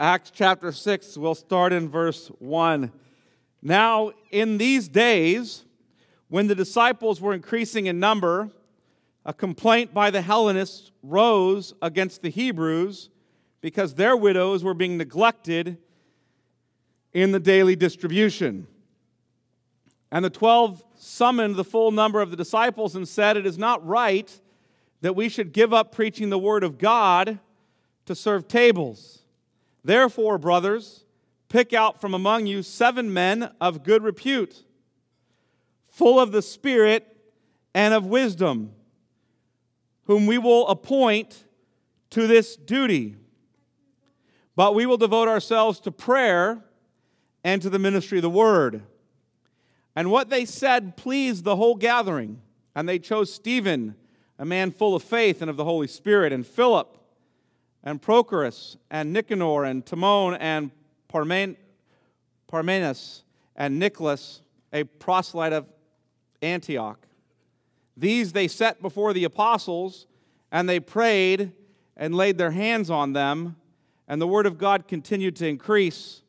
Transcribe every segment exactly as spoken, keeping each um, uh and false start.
Acts chapter six, we'll start in verse one. Now, in these days, when the disciples were increasing in number, a complaint by the Hellenists rose against the Hebrews because their widows were being neglected in the daily distribution. And the twelve summoned the full number of the disciples and said, "It is not right that we should give up preaching the word of God to serve tables. Therefore, brothers, pick out from among you seven men of good repute, full of the Spirit and of wisdom, whom we will appoint to this duty. But we will devote ourselves to prayer and to the ministry of the word." And what they said pleased the whole gathering. And they chose Stephen, a man full of faith and of the Holy Spirit, and Philip, and Prochorus, and Nicanor, and Timon, and Parmenas, and Nicolas, a proselyte of Antioch. These they set before the apostles, and they prayed and laid their hands on them, and the word of God continued to increase,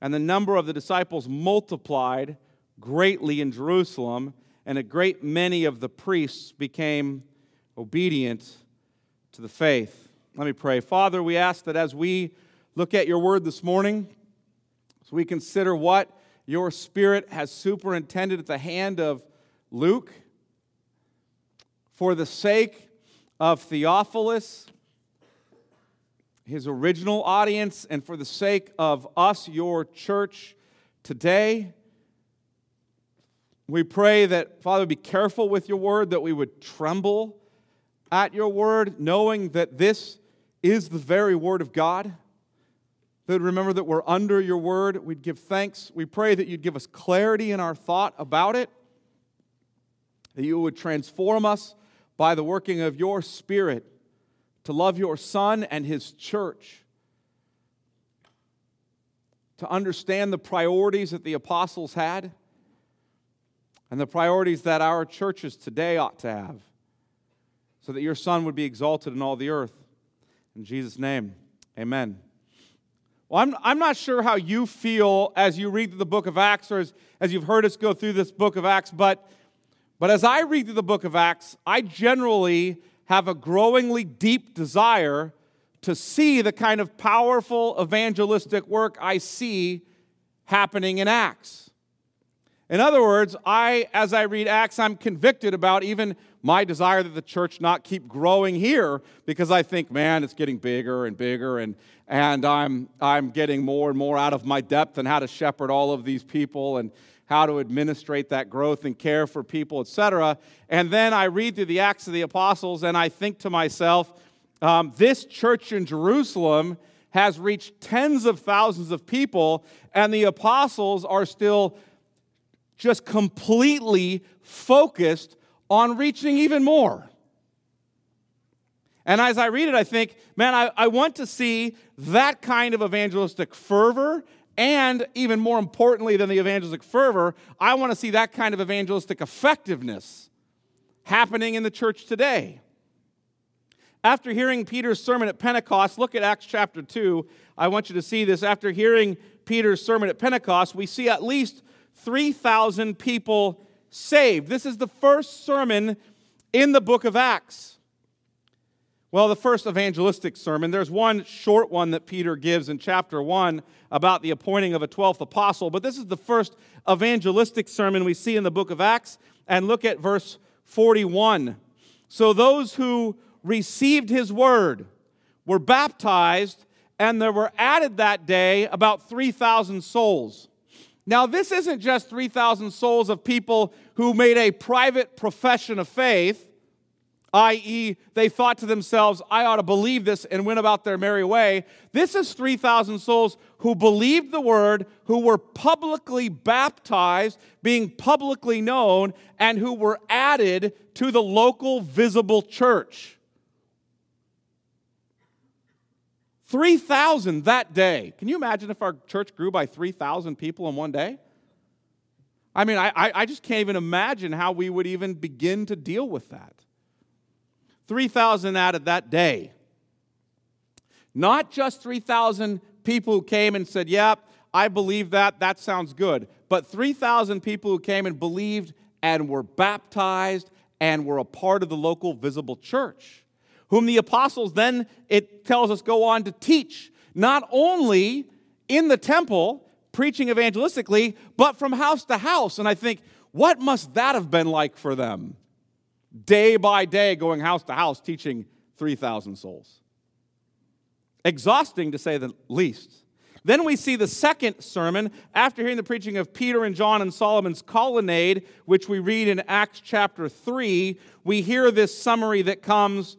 and the number of the disciples multiplied greatly in Jerusalem, and a great many of the priests became obedient to the faith. Let me pray. Father, we ask that as we look at your word this morning, as we consider what your Spirit has superintended at the hand of Luke, for the sake of Theophilus, his original audience, and for the sake of us, your church, today, we pray that, Father, be careful with your word, that we would tremble at your word, knowing that this is the very word of God. That remember that we're under your word. We'd give thanks. We pray that you'd give us clarity in our thought about it, that you would transform us by the working of your Spirit to love your Son and his church, to understand the priorities that the apostles had, and the priorities that our churches today ought to have, so that your Son would be exalted in all the earth. In Jesus' name, amen. Well, I'm, I'm not sure how you feel as you read through the book of Acts, or as, as you've heard us go through this book of Acts, but, but as I read through the book of Acts, I generally have a growingly deep desire to see the kind of powerful evangelistic work I see happening in Acts. In other words, I, as I read Acts, I'm convicted about even my desire that the church not keep growing here, because I think, man, it's getting bigger and bigger, and and I'm I'm getting more and more out of my depth on how to shepherd all of these people and how to administrate that growth and care for people, et cetera. And then I read through the Acts of the Apostles, and I think to myself, um, this church in Jerusalem has reached tens of thousands of people, and the apostles are still just completely focused on reaching even more. And as I read it, I think, man, I, I want to see that kind of evangelistic fervor, and even more importantly than the evangelistic fervor, I want to see that kind of evangelistic effectiveness happening in the church today. After hearing Peter's sermon at Pentecost, look at Acts chapter two. I want you to see this. After hearing Peter's sermon at Pentecost, we see at least three thousand people saved. This is the first sermon in the book of Acts. Well, the first evangelistic sermon. There's one short one that Peter gives in chapter one about the appointing of a twelfth apostle, but this is the first evangelistic sermon we see in the book of Acts. And look at verse forty-one. "So those who received his word were baptized, and there were added that day about three thousand souls." Now, this isn't just three thousand souls of people who made a private profession of faith, that is, they thought to themselves, "I ought to believe this," and went about their merry way. This is three thousand souls who believed the word, who were publicly baptized, being publicly known, and who were added to the local visible church. three thousand that day. Can you imagine if our church grew by three thousand people in one day? I mean, I, I just can't even imagine how we would even begin to deal with that. three thousand added that day. Not just three thousand people who came and said, yeah, I believe that, that sounds good. But three thousand people who came and believed and were baptized and were a part of the local visible church, whom the apostles then, it tells us, go on to teach, not only in the temple, preaching evangelistically, but from house to house. And I think, what must that have been like for them? Day by day, going house to house, teaching three thousand souls. Exhausting, to say the least. Then we see the second sermon, after hearing the preaching of Peter and John in Solomon's colonnade, which we read in Acts chapter three, we hear this summary that comes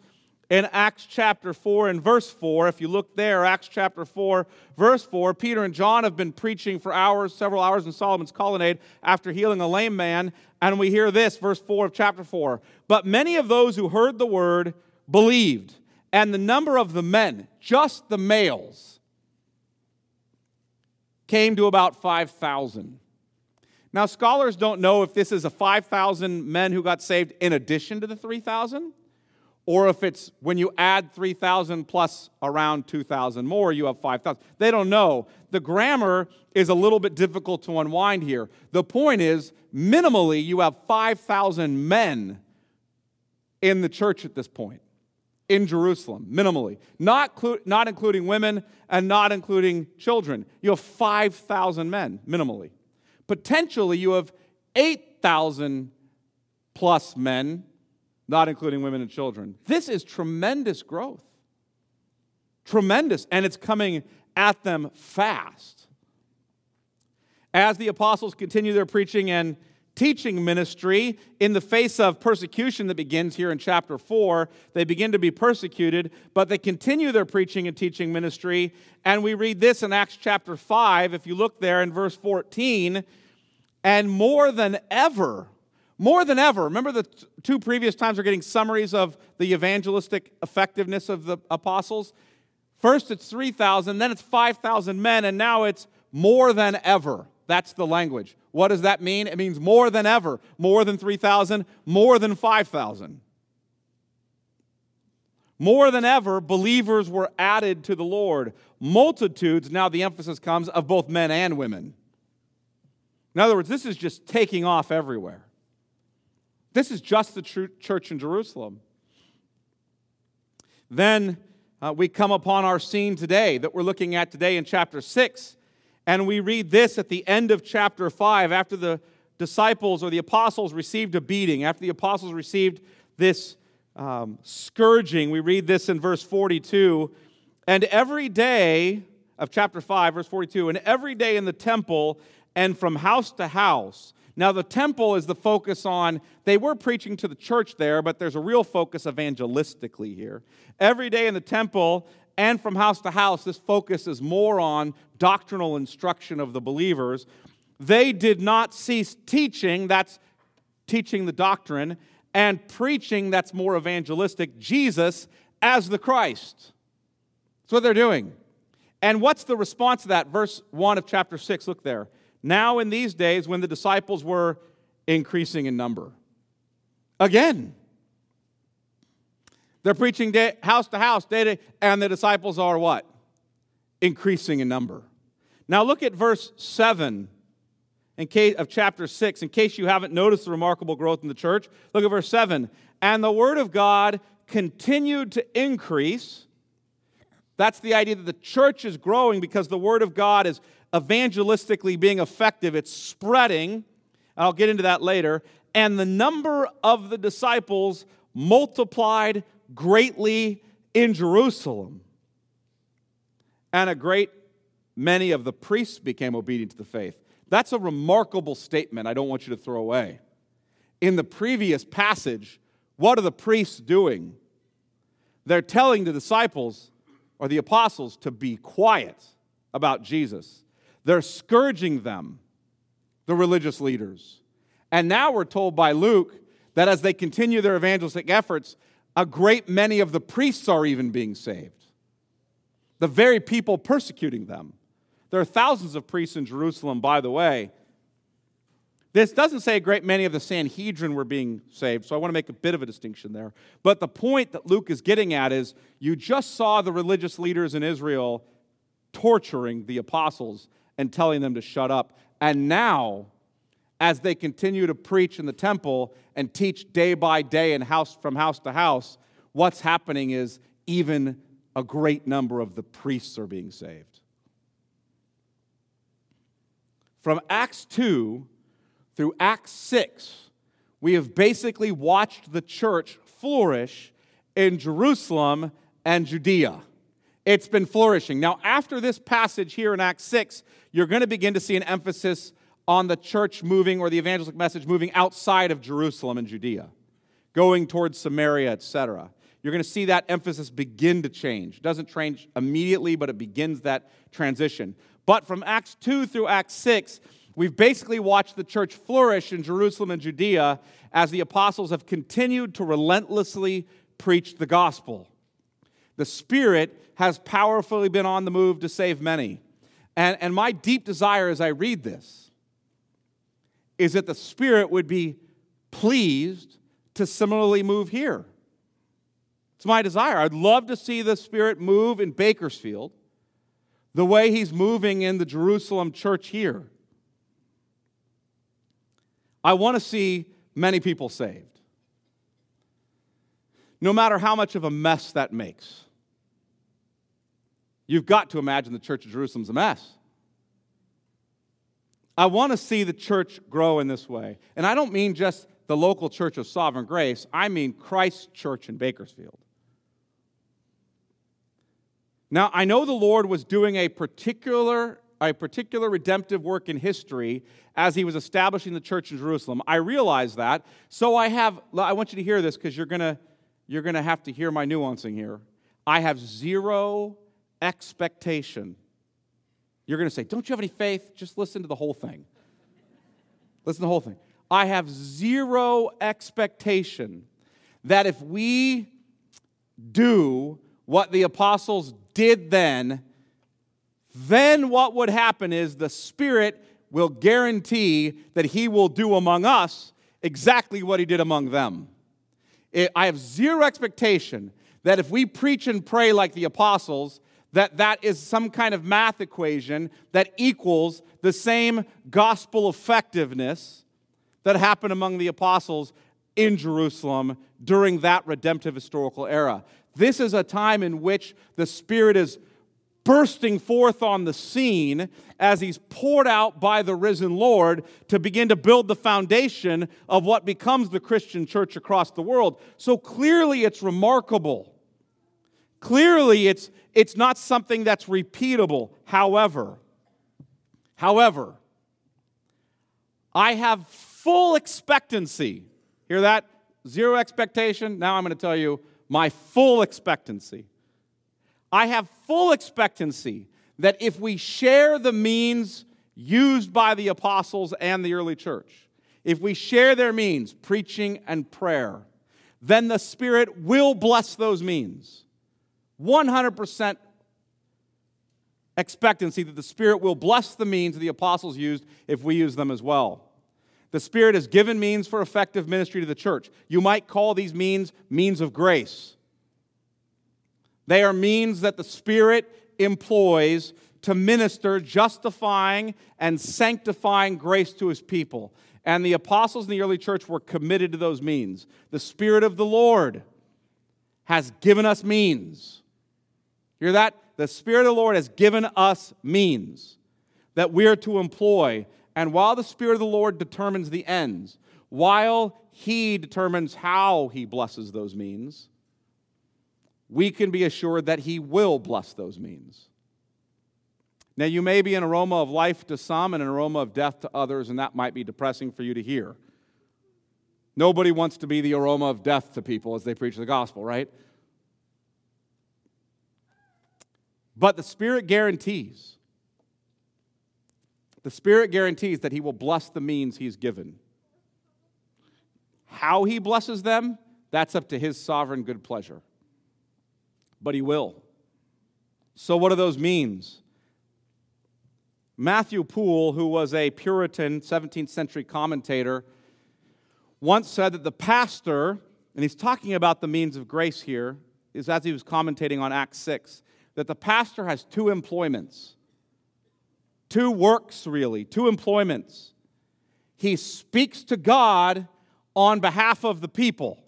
in Acts chapter four and verse four. If you look there, Acts chapter four, verse four, Peter and John have been preaching for hours, several hours in Solomon's colonnade after healing a lame man, and we hear this, verse four of chapter four. But many of those who heard the word believed, and the number of the men, just the males, came to about five thousand. Now, scholars don't know if this is a five thousand men who got saved in addition to the three thousand, or if it's when you add three thousand plus around two thousand more, you have five thousand. They don't know. The grammar is a little bit difficult to unwind here. The point is, minimally, you have five thousand men in the church at this point, in Jerusalem, minimally. Not, clu- not including women and not including children. You have five thousand men, minimally. Potentially, you have eight thousand plus men, not including women and children. This is tremendous growth. Tremendous. And it's coming at them fast. As the apostles continue their preaching and teaching ministry, in the face of persecution that begins here in chapter four, they begin to be persecuted, but they continue their preaching and teaching ministry. And we read this in Acts chapter five, if you look there in verse fourteen, and more than ever, More than ever, remember the t- two previous times we're getting summaries of the evangelistic effectiveness of the apostles? First it's three thousand, then it's five thousand men, and now it's more than ever. That's the language. What does that mean? It means more than ever. More than three thousand, more than five thousand. More than ever, believers were added to the Lord. Multitudes, now the emphasis comes, of both men and women. In other words, this is just taking off everywhere. This is just the true church in Jerusalem. Then uh, we come upon our scene today that we're looking at today in chapter six, and we read this at the end of chapter five, after the disciples or the apostles received a beating, after the apostles received this um, scourging. We read this in verse forty-two, and every day of chapter five, verse forty-two, and every day in the temple and from house to house. Now, the temple is the focus on, they were preaching to the church there, but there's a real focus evangelistically here. Every day in the temple and from house to house, this focus is more on doctrinal instruction of the believers. They did not cease teaching, that's teaching the doctrine, and preaching, that's more evangelistic, Jesus as the Christ. That's what they're doing. And what's the response to that? Verse one of chapter six, look there. Now in these days when the disciples were increasing in number. Again, they're preaching day, house to house, day to, and the disciples are what? Increasing in number. Now look at verse seven in case, of chapter six, in case you haven't noticed the remarkable growth in the church. Look at verse seven. And the word of God continued to increase. That's the idea that the church is growing because the word of God is evangelistically being effective, it's spreading. I'll get into that later. And the number of the disciples multiplied greatly in Jerusalem. And a great many of the priests became obedient to the faith. That's a remarkable statement I don't want you to throw away. In the previous passage, what are the priests doing? They're telling the disciples or the apostles to be quiet about Jesus. They're scourging them, the religious leaders. And now we're told by Luke that as they continue their evangelistic efforts, a great many of the priests are even being saved. The very people persecuting them. There are thousands of priests in Jerusalem, by the way. This doesn't say a great many of the Sanhedrin were being saved, so I want to make a bit of a distinction there. But the point that Luke is getting at is you just saw the religious leaders in Israel torturing the apostles and telling them to shut up. And now, as they continue to preach in the temple and teach day by day and house from house to house, what's happening is even a great number of the priests are being saved. From Acts two... through Acts six, we have basically watched the church flourish in Jerusalem and Judea. It's been flourishing. Now, after this passage here in Acts six, you're going to begin to see an emphasis on the church moving, or the evangelistic message moving outside of Jerusalem and Judea, going towards Samaria, et cetera. You're going to see that emphasis begin to change. It doesn't change immediately, but it begins that transition. But from Acts two through Acts six, we've basically watched the church flourish in Jerusalem and Judea as the apostles have continued to relentlessly preach the gospel. The Spirit has powerfully been on the move to save many. And, and my deep desire as I read this is that the Spirit would be pleased to similarly move here. It's my desire. I'd love to see the Spirit move in Bakersfield the way He's moving in the Jerusalem church here. I want to see many people saved, no matter how much of a mess that makes. You've got to imagine the church of Jerusalem's a mess. I want to see the church grow in this way. And I don't mean just the local church of Sovereign Grace. I mean Christ's church in Bakersfield. Now, I know the Lord was doing a particular a particular redemptive work in history as He was establishing the church in Jerusalem. I realize that, so I have, I want you to hear this because you're going to you're going to have to hear my nuancing here. I have zero expectation. You're going to say, don't you have any faith? Just listen to the whole thing. Listen to the whole thing. I have zero expectation that if we do what the apostles did then, then what would happen is the Spirit will guarantee that He will do among us exactly what He did among them. I have zero expectation that if we preach and pray like the apostles, that that is some kind of math equation that equals the same gospel effectiveness that happened among the apostles in Jerusalem during that redemptive historical era. This is a time in which the Spirit is bursting forth on the scene as He's poured out by the risen Lord to begin to build the foundation of what becomes the Christian church across the world. So clearly it's remarkable. Clearly it's, it's not something that's repeatable. However, however, I have full expectancy. Hear that? Zero expectation. Now I'm going to tell you my full expectancy. I have full expectancy that if we share the means used by the apostles and the early church, if we share their means, preaching and prayer, then the Spirit will bless those means. one hundred percent expectancy that the Spirit will bless the means the apostles used if we use them as well. The Spirit has given means for effective ministry to the church. You might call these means means of grace. They are means that the Spirit employs to minister justifying and sanctifying grace to His people. And the apostles in the early church were committed to those means. The Spirit of the Lord has given us means. Hear that? The Spirit of the Lord has given us means that we are to employ. And while the Spirit of the Lord determines the ends, while He determines how He blesses those means, we can be assured that He will bless those means. Now, you may be an aroma of life to some and an aroma of death to others, and that might be depressing for you to hear. Nobody wants to be the aroma of death to people as they preach the gospel, right? But the Spirit guarantees, the Spirit guarantees that He will bless the means He's given. How He blesses them, that's up to His sovereign good pleasure. But He will. So what do those means? Matthew Poole, who was a Puritan seventeenth century commentator, once said that the pastor, and he's talking about the means of grace here, is as he was commentating on Acts six, that the pastor has two employments, two works really, two employments. He speaks to God on behalf of the people.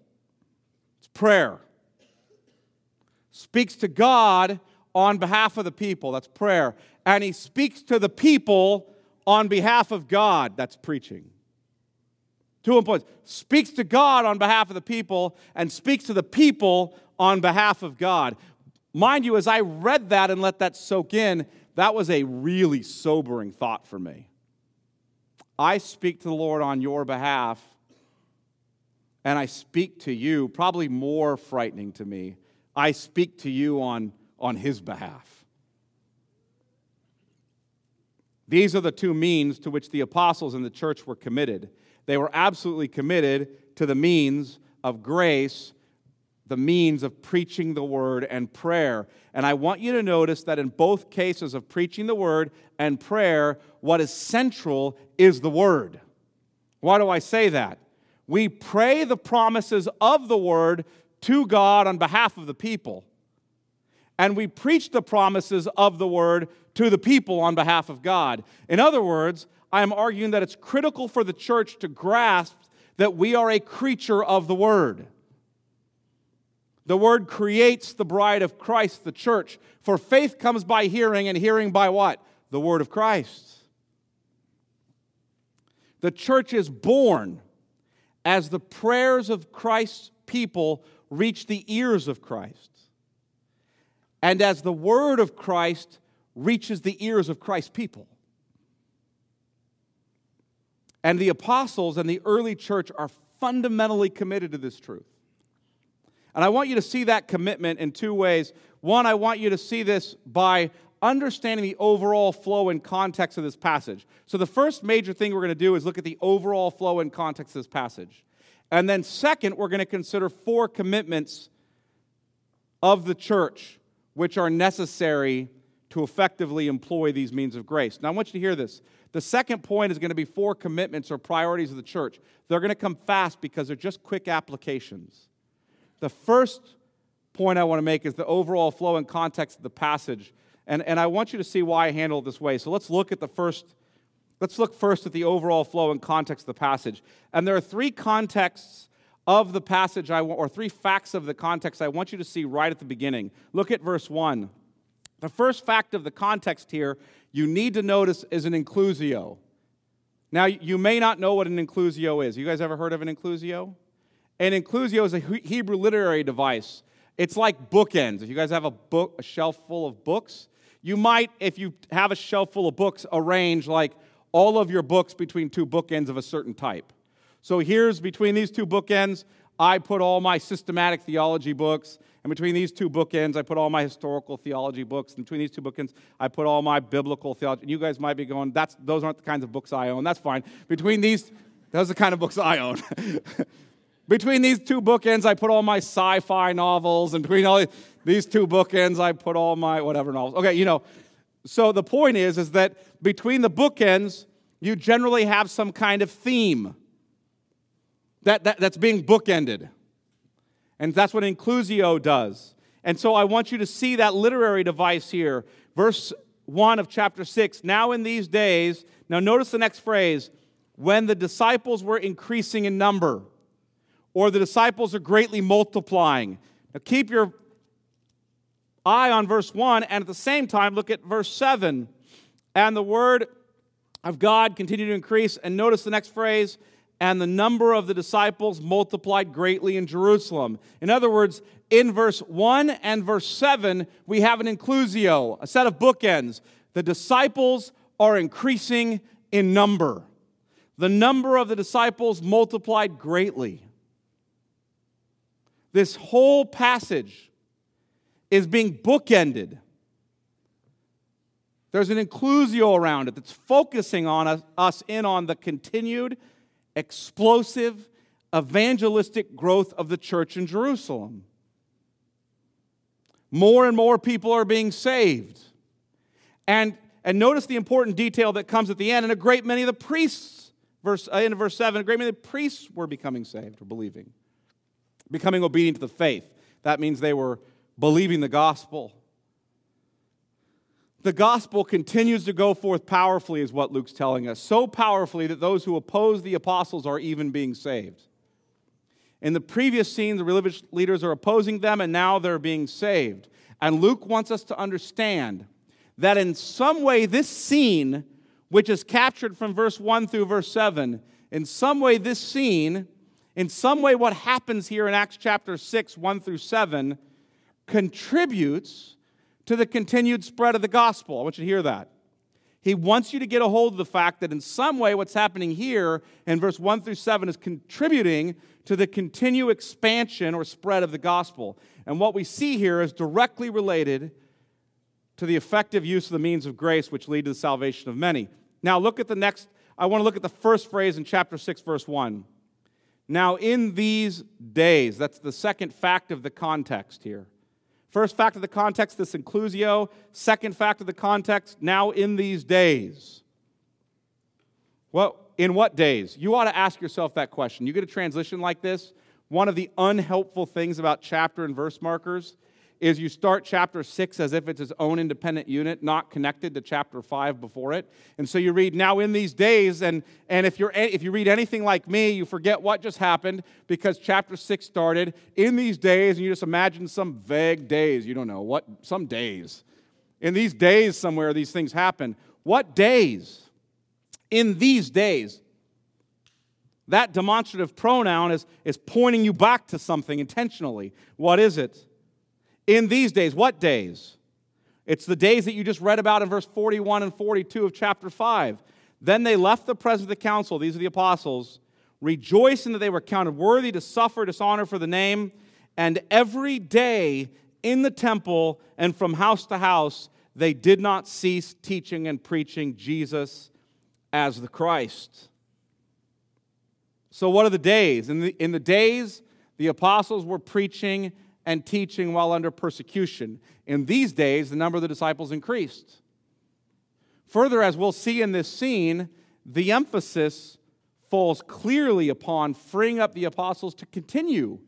It's prayer. Speaks to God on behalf of the people. That's prayer. And he speaks to the people on behalf of God. That's preaching. Two employees. Speaks to God on behalf of the people and speaks to the people on behalf of God. Mind you, as I read that and let that soak in, that was a really sobering thought for me. I speak to the Lord on your behalf, and I speak to you, probably more frightening to me, I speak to you on, on his behalf. These are the two means to which the apostles and the church were committed. They were absolutely committed to the means of grace, the means of preaching the word and prayer. And I want you to notice that in both cases of preaching the word and prayer, what is central is the word. Why do I say that? We pray the promises of the word to God on behalf of the people. And we preach the promises of the word to the people on behalf of God. In other words, I am arguing that it's critical for the church to grasp that we are a creature of the word. The word creates the bride of Christ, the church. For faith comes by hearing, and hearing by what? The word of Christ. The church is born as the prayers of Christ's people reach the ears of Christ. And as the word of Christ reaches the ears of Christ's people. And the apostles and the early church are fundamentally committed to this truth. And I want you to see that commitment in two ways. One, I want you to see this by understanding the overall flow and context of this passage. So the first major thing we're going to do is look at the overall flow and context of this passage. And then second, we're going to consider four commitments of the church which are necessary to effectively employ these means of grace. Now, I want you to hear this. The second point is going to be four commitments or priorities of the church. They're going to come fast because they're just quick applications. The first point I want to make is the overall flow and context of the passage, and, and I want you to see why I handle it this way. So let's look at the first, let's look first at the overall flow and context of the passage. And there are three contexts of the passage, I want, or three facts of the context I want you to see right at the beginning. Look at verse one. The first fact of the context here you need to notice is an inclusio. Now, you may not know what an inclusio is. You guys ever heard of an inclusio? An inclusio is a Hebrew literary device. It's like bookends. If you guys have a book, a shelf full of books, you might, if you have a shelf full of books, arrange like all of your books between two bookends of a certain type. So here's, between these two bookends, I put all my systematic theology books, and between these two bookends, I put all my historical theology books, and between these two bookends, I put all my biblical theology. And you guys might be going, "That's those aren't the kinds of books I own." That's fine. Between these, those are the kind of books I own. Between these two bookends, I put all my sci-fi novels, and between all these two bookends, I put all my whatever novels. Okay, you know, so the point is, is that between the bookends, you generally have some kind of theme. That, that that's being bookended. And that's what inclusio does. And so I want you to see that literary device here. Verse one of chapter six, now in these days, now notice the next phrase, when the disciples were increasing in number, or the disciples are greatly multiplying. Now keep your eye on verse one, and at the same time, look at verse seven. And the word of God continued to increase, and notice the next phrase, and the number of the disciples multiplied greatly in Jerusalem. In other words, in verse one and verse seven, we have an inclusio, a set of bookends. The disciples are increasing in number. The number of the disciples multiplied greatly. This whole passage is being bookended. There's an inclusio around it that's focusing on us, us in on the continued explosive, evangelistic growth of the church in Jerusalem. More and more people are being saved. And And notice the important detail that comes at the end. And a great many of the priests, verse, uh, in verse seven, a great many of the priests were becoming saved or believing, becoming obedient to the faith. That means they were believing the gospel. The gospel continues to go forth powerfully, is what Luke's telling us. So powerfully that those who oppose the apostles are even being saved. In the previous scene, the religious leaders are opposing them, and now they're being saved. And Luke wants us to understand that in some way this scene, which is captured from verse one through verse seven, in some way this scene, in some way what happens here in Acts chapter six, one through seven, contributes to the continued spread of the gospel. I want you to hear that. He wants you to get a hold of the fact that in some way what's happening here in verse one through seven is contributing to the continued expansion or spread of the gospel. And what we see here is directly related to the effective use of the means of grace which lead to the salvation of many. Now look at the next, I want to look at the first phrase in chapter six, verse one. Now in these days, that's the second fact of the context here. First fact of the context, this inclusio. Second fact of the context, now in these days. Well, in what days? You ought to ask yourself that question. You get a translation like this. One of the unhelpful things about chapter and verse markers is you start chapter six as if it's its own independent unit, not connected to chapter five before it. And so you read, now in these days, and, and if you're if you read anything like me, you forget what just happened because chapter six started in these days, and you just imagine some vague days. You don't know what, some days. In these days somewhere these things happen. What days? In these days. That demonstrative pronoun is, is pointing you back to something intentionally. What is it? In these days, what days? It's the days that you just read about in verse forty-one and forty-two of chapter five. Then they left the presence of the council, these are the apostles, rejoicing that they were counted worthy to suffer dishonor for the name. And every day in the temple and from house to house, they did not cease teaching and preaching Jesus as the Christ. So what are the days? In the, in the days, the apostles were preaching and teaching while under persecution. In these days, the number of the disciples increased. Further, as we'll see in this scene, the emphasis falls clearly upon freeing up the apostles to continue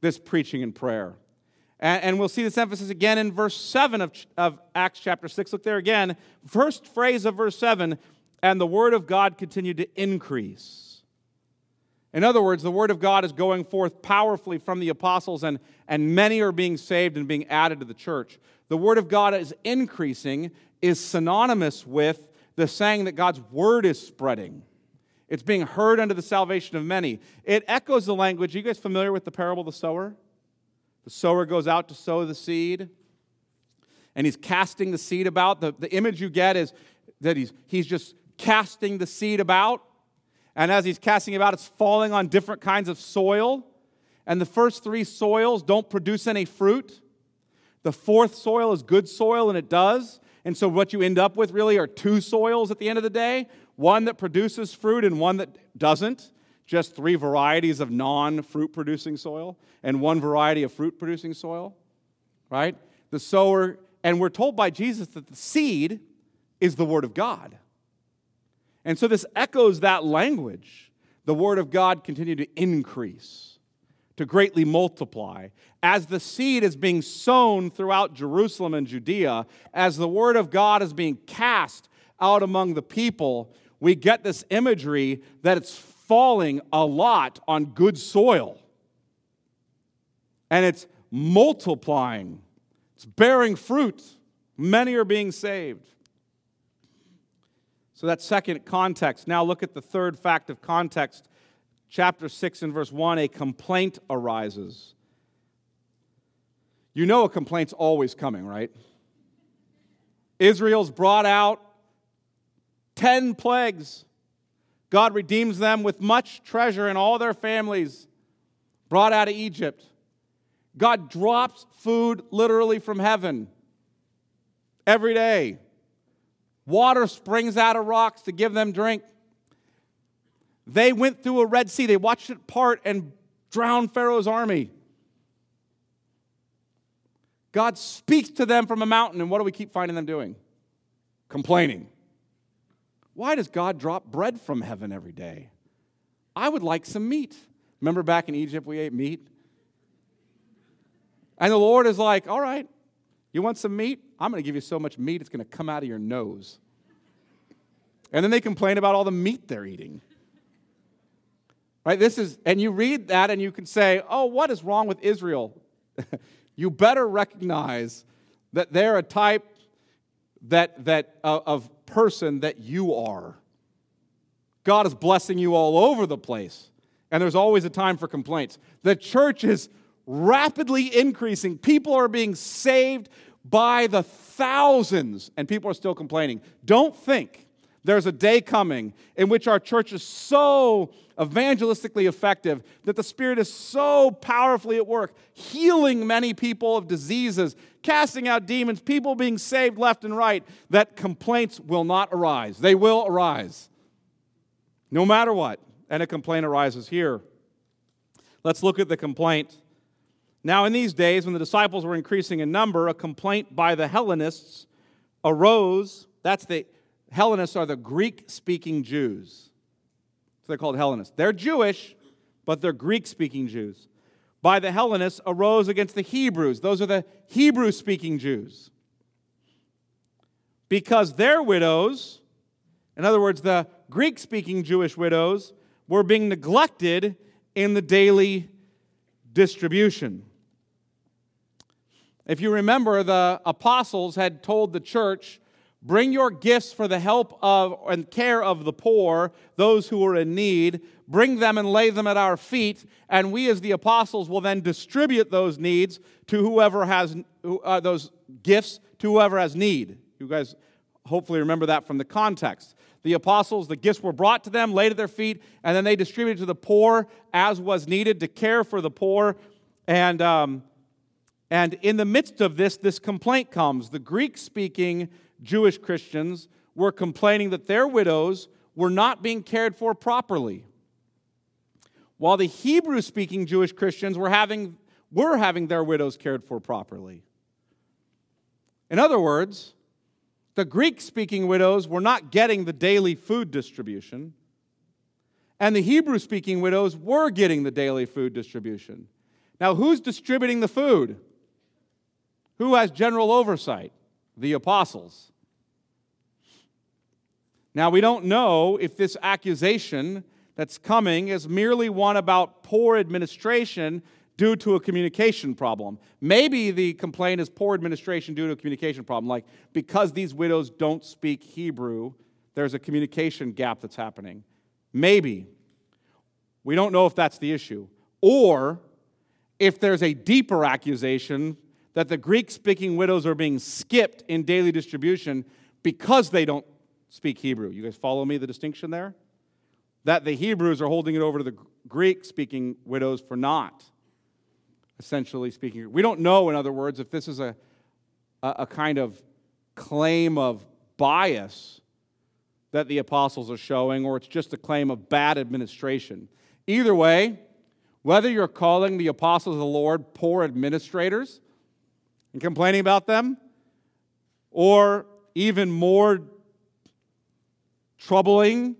this preaching and prayer. And, and we'll see this emphasis again in verse seven of, of Acts chapter six. Look there again. First phrase of verse seven, and the word of God continued to increase. In other words, the word of God is going forth powerfully from the apostles, and, and many are being saved and being added to the church. The word of God is increasing, is synonymous with the saying that God's word is spreading. It's being heard unto the salvation of many. It echoes the language. Are you guys familiar with the parable of the sower? The sower goes out to sow the seed, and he's casting the seed about. The, the image you get is that he's, he's just casting the seed about. And as he's casting about, it's falling on different kinds of soil. And the first three soils don't produce any fruit. The fourth soil is good soil, and it does. And so what you end up with really are two soils at the end of the day. One that produces fruit and one that doesn't. Just three varieties of non-fruit-producing soil and one variety of fruit-producing soil. Right? The sower, and we're told by Jesus that the seed is the Word of God. And so this echoes that language. The word of God continued to increase, to greatly multiply. As the seed is being sown throughout Jerusalem and Judea, as the word of God is being cast out among the people, we get this imagery that it's falling a lot on good soil. And it's multiplying. It's bearing fruit. Many are being saved. So that's second context. Now look at the third fact of context. Chapter six and verse one, a complaint arises. You know a complaint's always coming, right? Israel's brought out ten plagues. God redeems them with much treasure and all their families brought out of Egypt. God drops food literally from heaven every day. Water springs out of rocks to give them drink. They went through a Red Sea. They watched it part and drown Pharaoh's army. God speaks to them from a mountain, and what do we keep finding them doing? complaining. Why does God drop bread from heaven every day? I would like some meat. Remember back in Egypt we ate meat? And the Lord is like, all right, you want some meat? I'm going to give you so much meat it's going to come out of your nose. And then they complain about all the meat they're eating. Right? This is, and you read that and you can say, oh, what is wrong with Israel? You better recognize that they're a type that that uh, of person that you are. God is blessing you all over the place, and there's always a time for complaints. The church is rapidly increasing. People are being saved by the thousands, and people are still complaining. Don't think there's a day coming in which our church is so evangelistically effective that the Spirit is so powerfully at work, healing many people of diseases, casting out demons, people being saved left and right, that complaints will not arise. They will arise, no matter what. And a complaint arises here. Let's look at the complaint. Now, in these days, when the disciples were increasing in number, a complaint by the Hellenists arose. That's the Hellenists are the Greek-speaking Jews. So they're called Hellenists. They're Jewish, but they're Greek-speaking Jews. By the Hellenists arose against the Hebrews. Those are the Hebrew-speaking Jews. Because their widows, in other words, the Greek-speaking Jewish widows, were being neglected in the daily distribution. If you remember, the apostles had told the church, bring your gifts for the help of and care of the poor, those who are in need. Bring them and lay them at our feet, and we as the apostles will then distribute those needs to whoever has uh, those gifts to whoever has need. You guys hopefully remember that from the context. The apostles, the gifts were brought to them, laid at their feet, and then they distributed to the poor as was needed to care for the poor. And um, and in the midst of this, this complaint comes. The Greek-speaking Jewish Christians were complaining that their widows were not being cared for properly, while the Hebrew-speaking Jewish Christians were having, were having their widows cared for properly. In other words, the Greek-speaking widows were not getting the daily food distribution, and the Hebrew-speaking widows were getting the daily food distribution. Now, who's distributing the food? Who has general oversight? The apostles. Now, we don't know if this accusation that's coming is merely one about poor administration due to a communication problem. Maybe the complaint is poor administration due to a communication problem, like because these widows don't speak Hebrew, there's a communication gap that's happening. Maybe. We don't know if that's the issue. Or if there's a deeper accusation that the Greek-speaking widows are being skipped in daily distribution because they don't speak Hebrew. You guys follow me, the distinction there? That the Hebrews are holding it over to the Greek-speaking widows for not, essentially speaking. We don't know, in other words, if this is a, a, a kind of claim of bias that the apostles are showing, or it's just a claim of bad administration. Either way, whether you're calling the apostles of the Lord poor administrators and complaining about them, or even more troubling,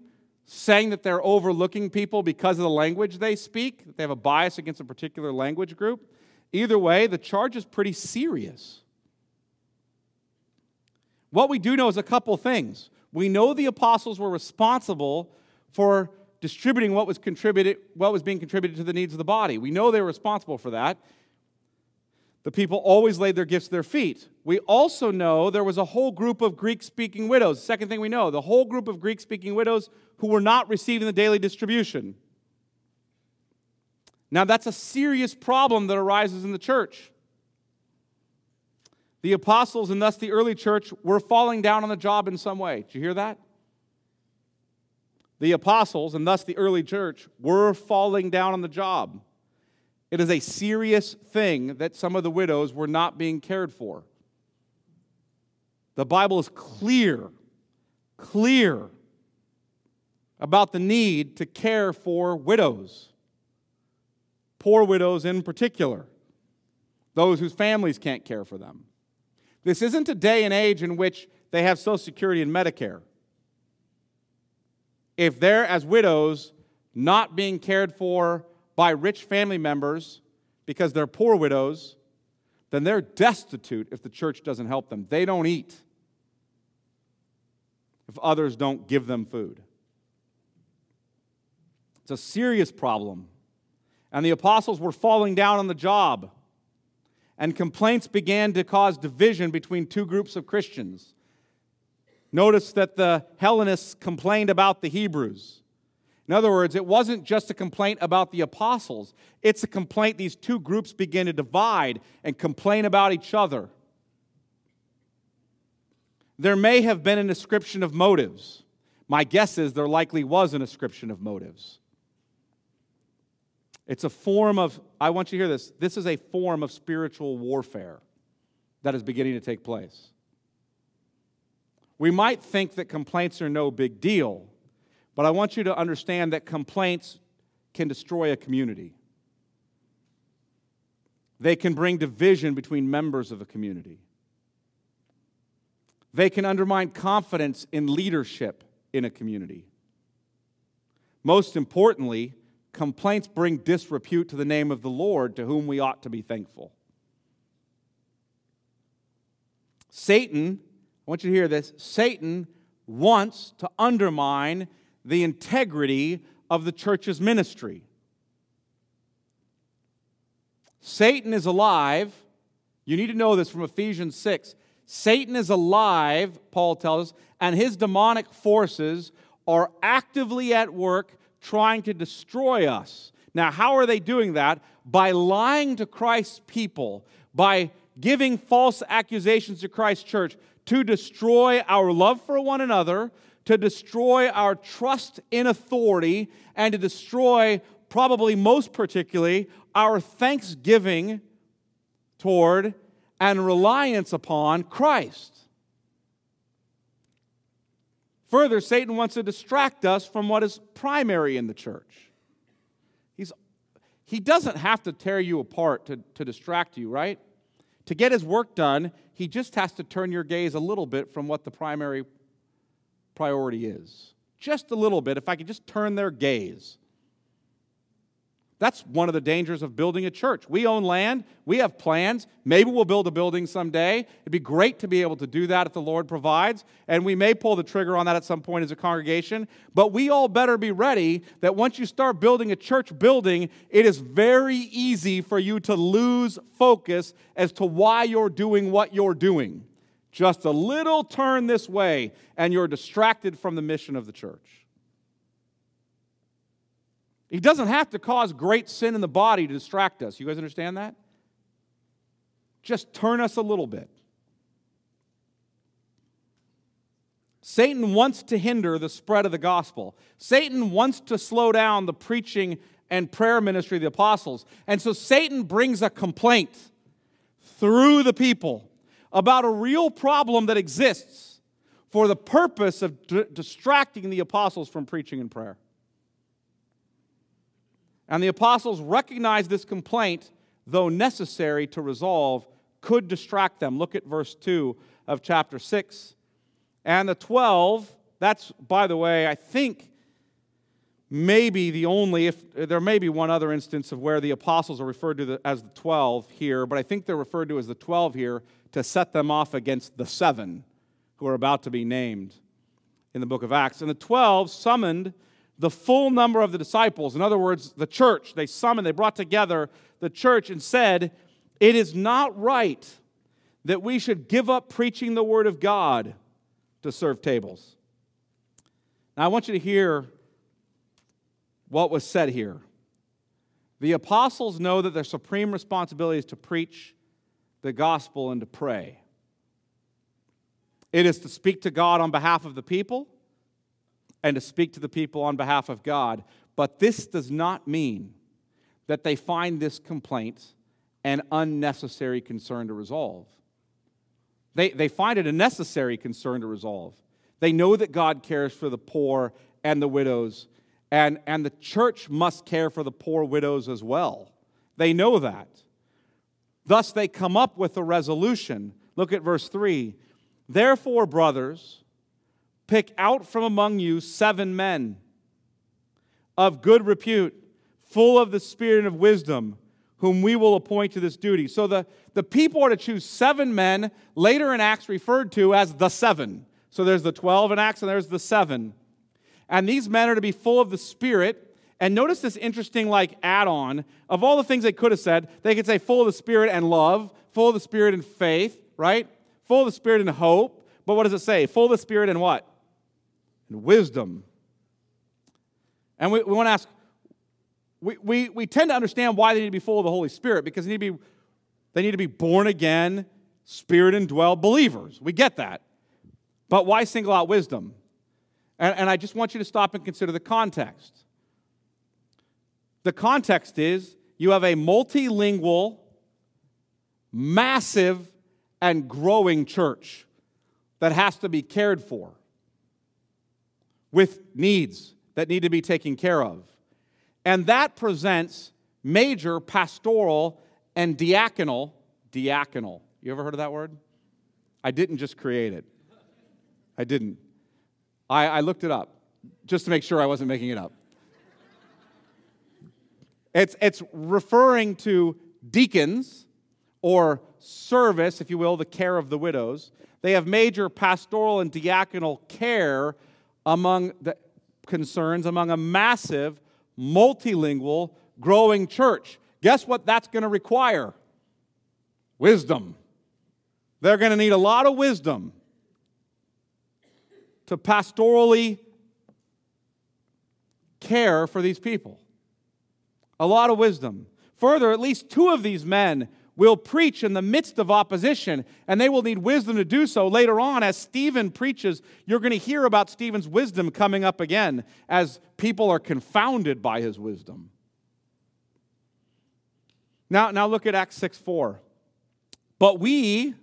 saying that they're overlooking people because of the language they speak, that they have a bias against a particular language group. Either way, the charge is pretty serious. What we do know is a couple things. We know the apostles were responsible for distributing what was contributed, what was being contributed to the needs of the body. We know they were responsible for that. The people always laid their gifts at their feet. We also know there was a whole group of Greek-speaking widows. The second thing we know, the whole group of Greek-speaking widows who were not receiving the daily distribution. Now, that's a serious problem that arises in the church. The apostles and thus the early church were falling down on the job in some way. Did you hear that? The apostles and thus the early church were falling down on the job. It is a serious thing that some of the widows were not being cared for. The Bible is clear, clear about the need to care for widows, poor widows in particular, those whose families can't care for them. This isn't a day and age in which They have Social Security and Medicare. If they're, as widows, not being cared for by rich family members because they're poor widows, then they're destitute if the church doesn't help them. They don't eat if others don't give them food. It's a serious problem. And the apostles were falling down on the job. And complaints began to cause division between two groups of Christians. Notice that the Hellenists complained about the Hebrews. In other words, it wasn't just a complaint about the apostles. It's a complaint these two groups begin to divide and complain about each other. There may have been an ascription of motives. My guess is there likely was an ascription of motives. It's a form of, I want you to hear this, this is a form of spiritual warfare that is beginning to take place. We might think that complaints are no big deal, but I want you to understand that complaints can destroy a community. They can bring division between members of a community. They can undermine confidence in leadership in a community. Most importantly, complaints bring disrepute to the name of the Lord, to whom we ought to be thankful. Satan, I want you to hear this, Satan wants to undermine the integrity of the church's ministry. Satan is alive. You need to know this from Ephesians six. Satan is alive, Paul tells us, and his demonic forces are actively at work trying to destroy us. Now, how are they doing that? By lying to Christ's people, by giving false accusations to Christ's church to destroy our love for one another, to destroy our trust in authority, and to destroy, probably most particularly, our thanksgiving toward and reliance upon Christ. Further, Satan wants to distract us from what is primary in the church. He's, he doesn't have to tear you apart to, to distract you, right? To get his work done, he just has to turn your gaze a little bit from what the primary priority is. Just a little bit, if I could just turn their gaze. That's one of the dangers of building a church. We own land. We have plans. Maybe we'll build a building someday. It'd be great to be able to do that if the Lord provides, and we may pull the trigger on that at some point as a congregation, but we all better be ready that once you start building a church building, it is very easy for you to lose focus as to why you're doing what you're doing. Just a little turn this way, and you're distracted from the mission of the church. He doesn't have to cause great sin in the body to distract us. You guys understand that? Just turn us a little bit. Satan wants to hinder the spread of the gospel. Satan wants to slow down the preaching and prayer ministry of the apostles. And so Satan brings a complaint through the people about a real problem that exists for the purpose of d- distracting the apostles from preaching and prayer. And the apostles recognized this complaint, though necessary to resolve, could distract them. Look at verse two of chapter six. And the twelve, that's, by the way, I think maybe the only, if there may be one other instance of where the apostles are referred to as the twelve here, but I think they're referred to as the twelve here to set them off against the seven who are about to be named in the book of Acts. And the twelve summoned the full number of the disciples, in other words, the church, they summoned, they brought together the church and said, "It is not right that we should give up preaching the word of God to serve tables." Now, I want you to hear what was said here. The apostles know that their supreme responsibility is to preach the gospel and to pray. It is to speak to God on behalf of the people, and to speak to the people on behalf of God. But this does not mean that they find this complaint an unnecessary concern to resolve. They, they find it a necessary concern to resolve. They know that God cares for the poor and the widows, and, and the church must care for the poor widows as well. They know that. Thus, they come up with a resolution. Look at verse three. Therefore, brothers, pick out from among you seven men of good repute, full of the spirit and of wisdom, whom we will appoint to this duty. So the, the people are to choose seven men, later in Acts referred to as the seven. So there's the twelve in Acts and there's the seven. And these men are to be full of the Spirit. And notice this interesting like add-on. Of all the things they could have said, they could say full of the Spirit and love, full of the Spirit and faith, right? Full of the Spirit and hope. But what does it say? Full of the Spirit and what? And wisdom. And we, we want to ask, We, we, we tend to understand why they need to be full of the Holy Spirit, because they need to be, they need to be born again, Spirit-indwelled believers. We get that. But why single out wisdom? And, and I just want you to stop and consider the context. The context is you have a multilingual, massive, and growing church that has to be cared for with needs that need to be taken care of. And that presents major pastoral and diaconal, diaconal. You ever heard of that word? I didn't just create it. I didn't. I, I looked it up just to make sure I wasn't making it up. It's, it's referring to deacons or service, if you will, the care of the widows. They have major pastoral and diaconal care among the concerns, among a massive multilingual, growing church. Guess what that's going to require? Wisdom. They're going to need a lot of wisdom to pastorally care for these people. A lot of wisdom. Further, at least two of these men will preach in the midst of opposition, and they will need wisdom to do so. Later on, as Stephen preaches, you're going to hear about Stephen's wisdom coming up again as people are confounded by his wisdom. Now, now look at Acts six four. But we,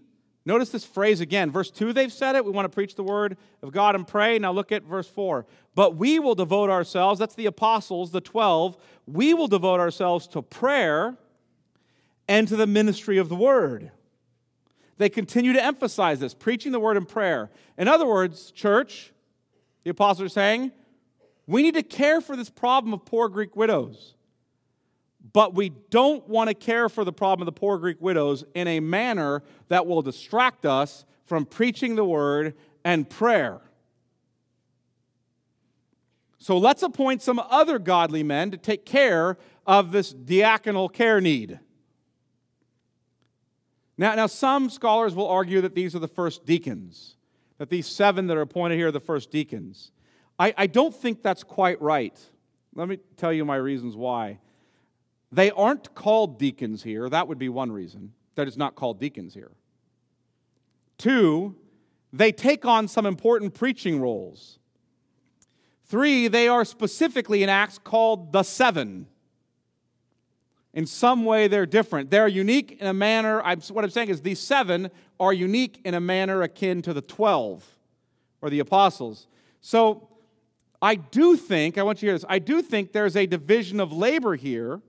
notice this phrase again. Verse two, they've said it. We want to preach the word of God and pray. Now look at verse four. But we will devote ourselves, that's the apostles, the twelve, we will devote ourselves to prayer and to the ministry of the word. They continue to emphasize this, preaching the word and prayer. In other words, church, the apostles are saying, we need to care for this problem of poor Greek widows, but we don't want to care for the problem of the poor Greek widows in a manner that will distract us from preaching the word and prayer. So let's appoint some other godly men to take care of this diaconal care need. Now, now, some scholars will argue that these are the first deacons, that these seven that are appointed here are the first deacons. I, I don't think that's quite right. Let me tell you my reasons why. They aren't called deacons here. That would be one reason, that it's not called deacons here. Two, they take on some important preaching roles. Three, they are specifically in Acts called the seven. In some way, they're different. They're unique in a manner, I'm, what I'm saying is these seven are unique in a manner akin to the twelve or the apostles. So I do think, I want you to hear this, I do think there's a division of labor here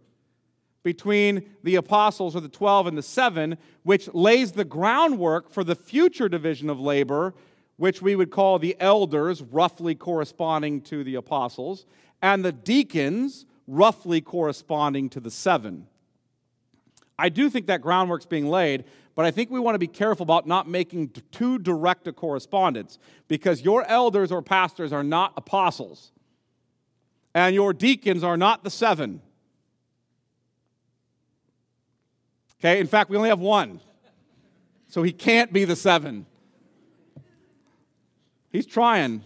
between the apostles or the twelve and the seven, which lays the groundwork for the future division of labor, which we would call the elders, roughly corresponding to the apostles, and the deacons, roughly corresponding to the seven. I do think that groundwork's being laid, but I think we want to be careful about not making t- too direct a correspondence, because your elders or pastors are not apostles, and your deacons are not the seven. Okay, in fact, we only have one, so he can't be the seven. He's trying.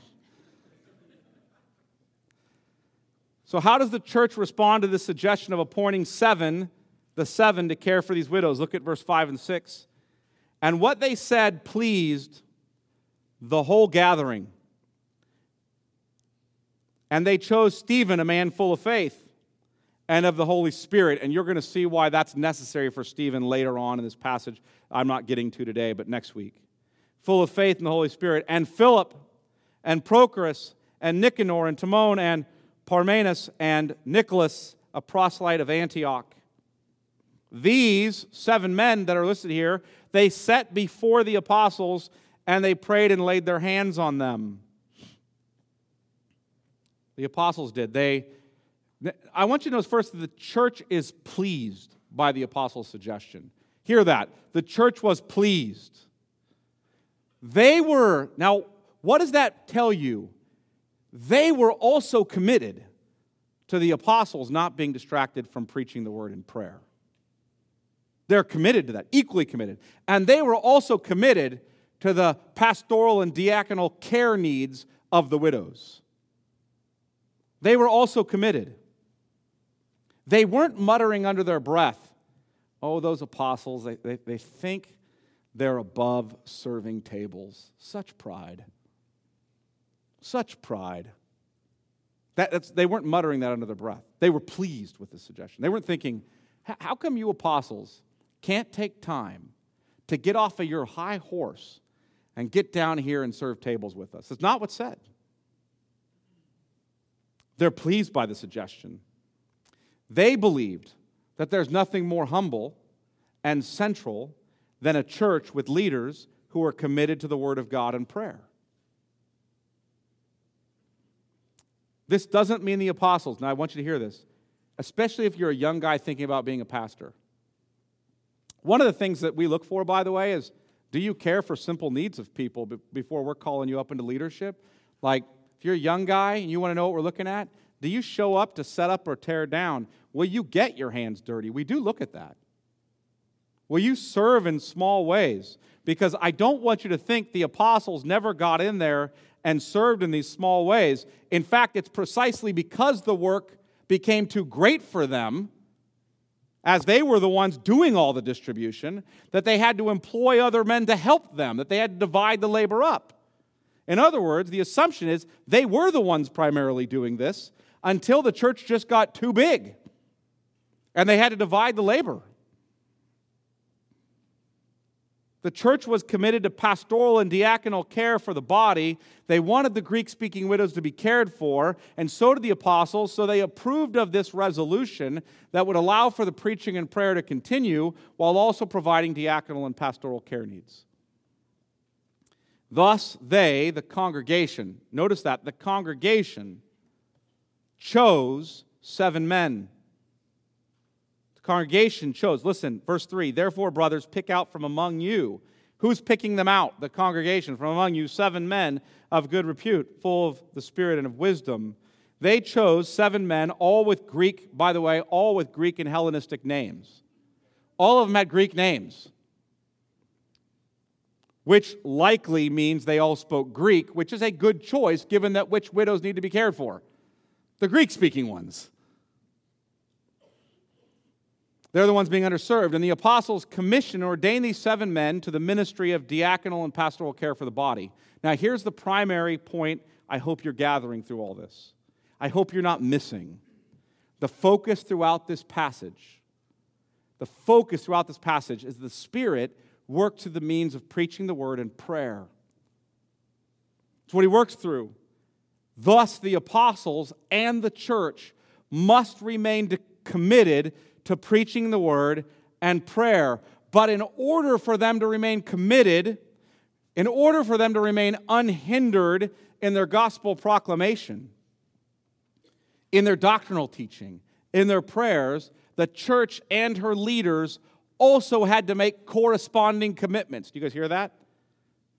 So how does the church respond to this suggestion of appointing seven, the seven, to care for these widows? Look at verse five and six. And what they said pleased the whole gathering. And they chose Stephen, a man full of faith and of the Holy Spirit. And you're going to see why that's necessary for Stephen later on in this passage I'm not getting to today, but next week. Full of faith and the Holy Spirit. And Philip and Prochorus and Nicanor and Timon and Parmenas and Nicolas, a proselyte of Antioch. These seven men that are listed here, they set before the apostles and they prayed and laid their hands on them. The apostles did. They, I want you to notice first that the church is pleased by the apostles' suggestion. Hear that. The church was pleased. They were, now, what does that tell you? They were also committed to the apostles not being distracted from preaching the word in prayer. They're committed to that, equally committed. And they were also committed to the pastoral and diaconal care needs of the widows. They were also committed. They weren't muttering under their breath, oh, those apostles, they, they, they think they're above serving tables. Such pride. Such pride. That, that's, they weren't muttering that under their breath. They were pleased with the suggestion. They weren't thinking, how come you apostles can't take time to get off of your high horse and get down here and serve tables with us? That's not what's said. They're pleased by the suggestion. They believed that there's nothing more humble and central than a church with leaders who are committed to the Word of God and prayer. This doesn't mean the apostles, and I want you to hear this, especially if you're a young guy thinking about being a pastor. One of the things that we look for, by the way, is do you care for simple needs of people before we're calling you up into leadership? Like, if you're a young guy and you want to know what we're looking at, do you show up to set up or tear down? Will you get your hands dirty? We do look at that. Will you serve in small ways? Because I don't want you to think the apostles never got in there and served in these small ways. In fact, it's precisely because the work became too great for them, as they were the ones doing all the distribution, that they had to employ other men to help them, that they had to divide the labor up. In other words, the assumption is they were the ones primarily doing this until the church just got too big and they had to divide the labor. The church was committed to pastoral and diaconal care for the body. They wanted the Greek-speaking widows to be cared for, and so did the apostles, so they approved of this resolution that would allow for the preaching and prayer to continue while also providing diaconal and pastoral care needs. Thus, they, the congregation, notice that, the congregation chose seven men. The congregation chose, listen, verse three, therefore, brothers, pick out from among you. Who's picking them out? The congregation. From among you, seven men of good repute, full of the Spirit and of wisdom. They chose seven men, all with Greek, by the way, all with Greek and Hellenistic names. All of them had Greek names, which likely means they all spoke Greek, which is a good choice given that which widows need to be cared for? The Greek-speaking ones. They're the ones being underserved. And the apostles commissioned and ordained these seven men to the ministry of diaconal and pastoral care for the body. Now, here's the primary point I hope you're gathering through all this. I hope you're not missing. The focus throughout this passage, the focus throughout this passage is the Spirit work to the means of preaching the word and prayer. It's what he works through. Thus, the apostles and the church must remain committed to preaching the word and prayer. But in order for them to remain committed, in order for them to remain unhindered in their gospel proclamation, in their doctrinal teaching, in their prayers, the church and her leaders also had to make corresponding commitments. Do you guys hear that?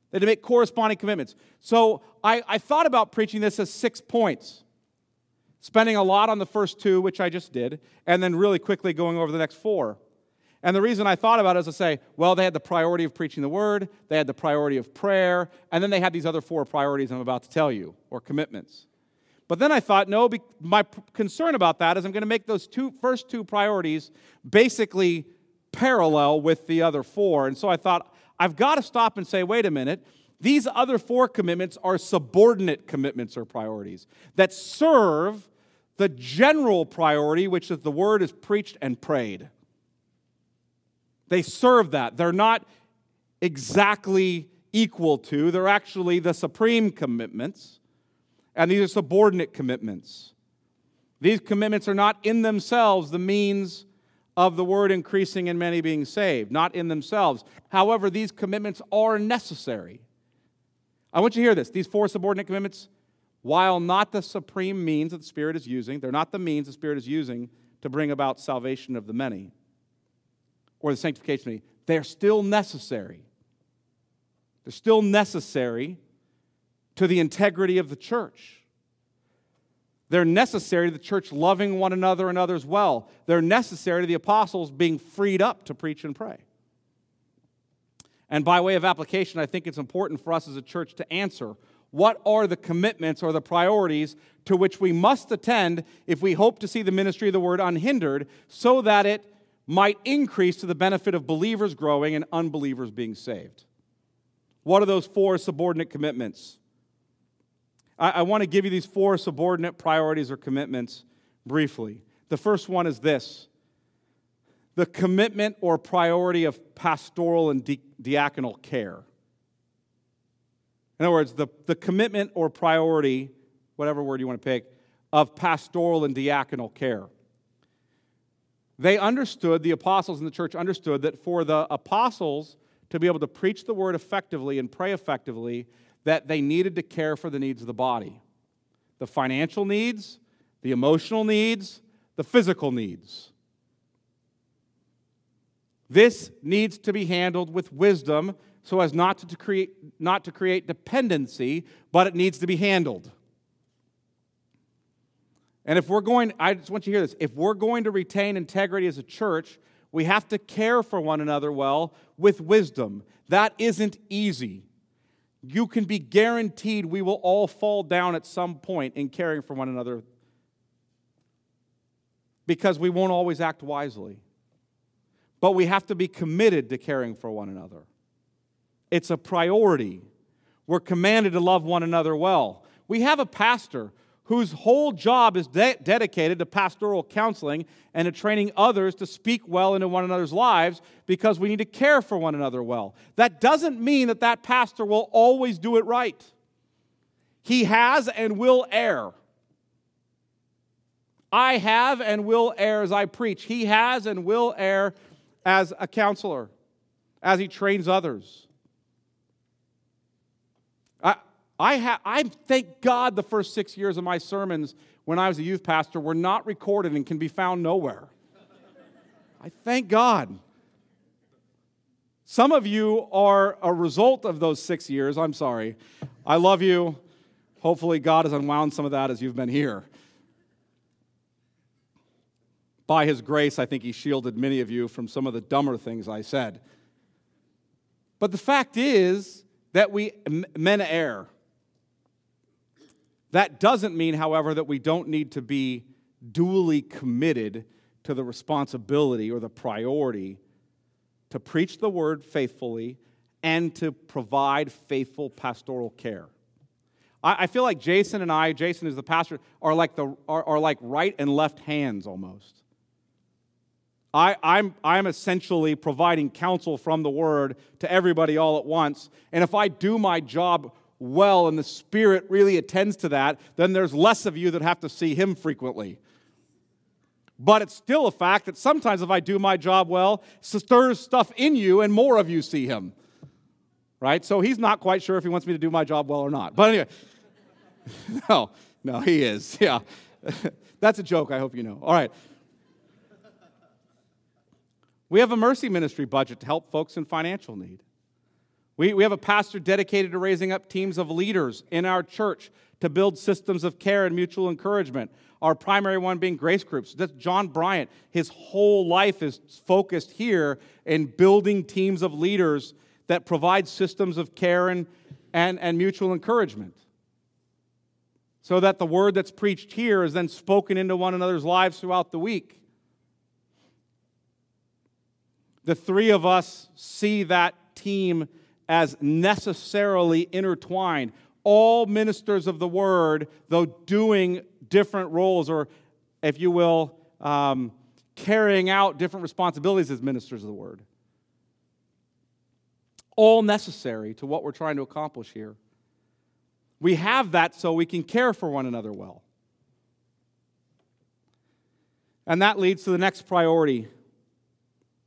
They had to make corresponding commitments. So I, I thought about preaching this as six points, spending a lot on the first two, which I just did, and then really quickly going over the next four. And the reason I thought about it is to say, well, they had the priority of preaching the word, they had the priority of prayer, and then they had these other four priorities I'm about to tell you, or commitments. But then I thought, no, be, my p- concern about that is I'm going to make those two first two priorities basically parallel with the other four. And so I thought, I've got to stop and say, wait a minute, these other four commitments are subordinate commitments or priorities that serve the general priority, which is the word is preached and prayed. They serve that. They're not exactly equal to, they're actually the supreme commitments, and these are subordinate commitments. These commitments are not in themselves the means of the word increasing and many being saved, not in themselves. However, these commitments are necessary. I want you to hear this. These four subordinate commitments, while not the supreme means that the Spirit is using, they're not the means the Spirit is using to bring about salvation of the many or the sanctification of the many, they're still necessary. They're still necessary to the integrity of the church. They're necessary to the church loving one another and others well. They're necessary to the apostles being freed up to preach and pray. And by way of application, I think it's important for us as a church to answer, what are the commitments or the priorities to which we must attend if we hope to see the ministry of the word unhindered so that it might increase to the benefit of believers growing and unbelievers being saved? What are those four subordinate commitments? I, I want to give you these four subordinate priorities or commitments briefly. The first one is this: the commitment or priority of pastoral and di- diaconal care. In other words, the, the commitment or priority, whatever word you want to pick, of pastoral and diaconal care. They understood, the apostles in the church understood, that for the apostles to be able to preach the word effectively and pray effectively, that they needed to care for the needs of the body. The financial needs, the emotional needs, the physical needs. This needs to be handled with wisdom so as not to create, not to create dependency, but it needs to be handled. And if we're going, I just want you to hear this, if we're going to retain integrity as a church, we have to care for one another well with wisdom. That isn't easy. You can be guaranteed we will all fall down at some point in caring for one another because we won't always act wisely. But we have to be committed to caring for one another. It's a priority. We're commanded to love one another well. We have a pastor whose whole job is de- dedicated to pastoral counseling and to training others to speak well into one another's lives because we need to care for one another well. That doesn't mean that that pastor will always do it right. He has and will err. I have and will err as I preach. He has and will err as a counselor, as he trains others. I I, ha, I thank God the first six years of my sermons when I was a youth pastor were not recorded and can be found nowhere. I thank God. Some of you are a result of those six years. I'm sorry. I love you. Hopefully God has unwound some of that as you've been here. By his grace, I think he shielded many of you from some of the dumber things I said. But the fact is that we men err. That doesn't mean, however, that we don't need to be duly committed to the responsibility or the priority to preach the word faithfully and to provide faithful pastoral care. I, I feel like Jason and I, Jason is the pastor, are like the are, are like right and left hands almost. I, I'm, I'm essentially providing counsel from the Word to everybody all at once. And if I do my job well and the Spirit really attends to that, then there's less of you that have to see Him frequently. But it's still a fact that sometimes if I do my job well, stirs stuff in you and more of you see Him. Right? So He's not quite sure if He wants me to do my job well or not. But anyway, no, no, He is. Yeah. That's a joke, I hope you know. All right. We have a mercy ministry budget to help folks in financial need. We, we have a pastor dedicated to raising up teams of leaders in our church to build systems of care and mutual encouragement, our primary one being grace groups. That's John Bryant. His whole life is focused here in building teams of leaders that provide systems of care and, and, and mutual encouragement so that the word that's preached here is then spoken into one another's lives throughout the week. The three of us see that team as necessarily intertwined. All ministers of the word, though doing different roles or, if you will, um, carrying out different responsibilities as ministers of the word. All necessary to what we're trying to accomplish here. We have that so we can care for one another well. And that leads to the next priority.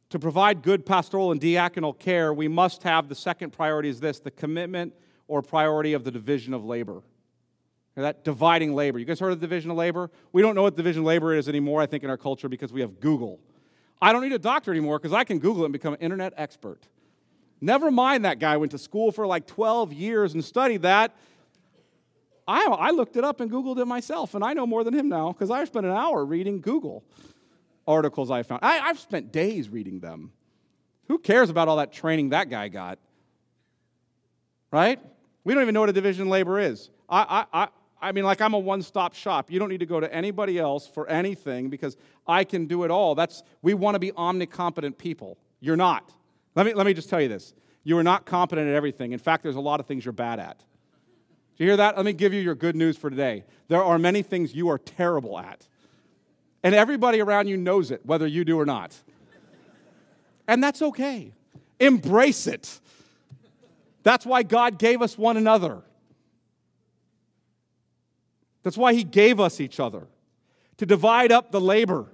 To provide good pastoral and diaconal care, we must have, the second priority is this, the commitment or priority of the division of labor. That dividing labor. You guys heard of the division of labor? We don't know what division of labor is anymore, I think, in our culture because we have Google. I don't need a doctor anymore because I can Google it and become an internet expert. Never mind that guy went to school for like twelve years and studied that. I, I looked it up and Googled it myself, and I know more than him now because I spent an hour reading Google articles I found. I, I've spent days reading them. Who cares about all that training that guy got? Right? We don't even know what a division of labor is. I, I, I I mean, like I'm a one-stop shop. You don't need to go to anybody else for anything because I can do it all. That's we want to be omnicompetent people. You're not. Let me let me just tell you this. You are not competent at everything. In fact, there's a lot of things you're bad at. Do you hear that? Let me give you your good news for today. There are many things you are terrible at. And everybody around you knows it, whether you do or not. And that's okay. Embrace it. That's why God gave us one another. That's why he gave us each other, to divide up the labor.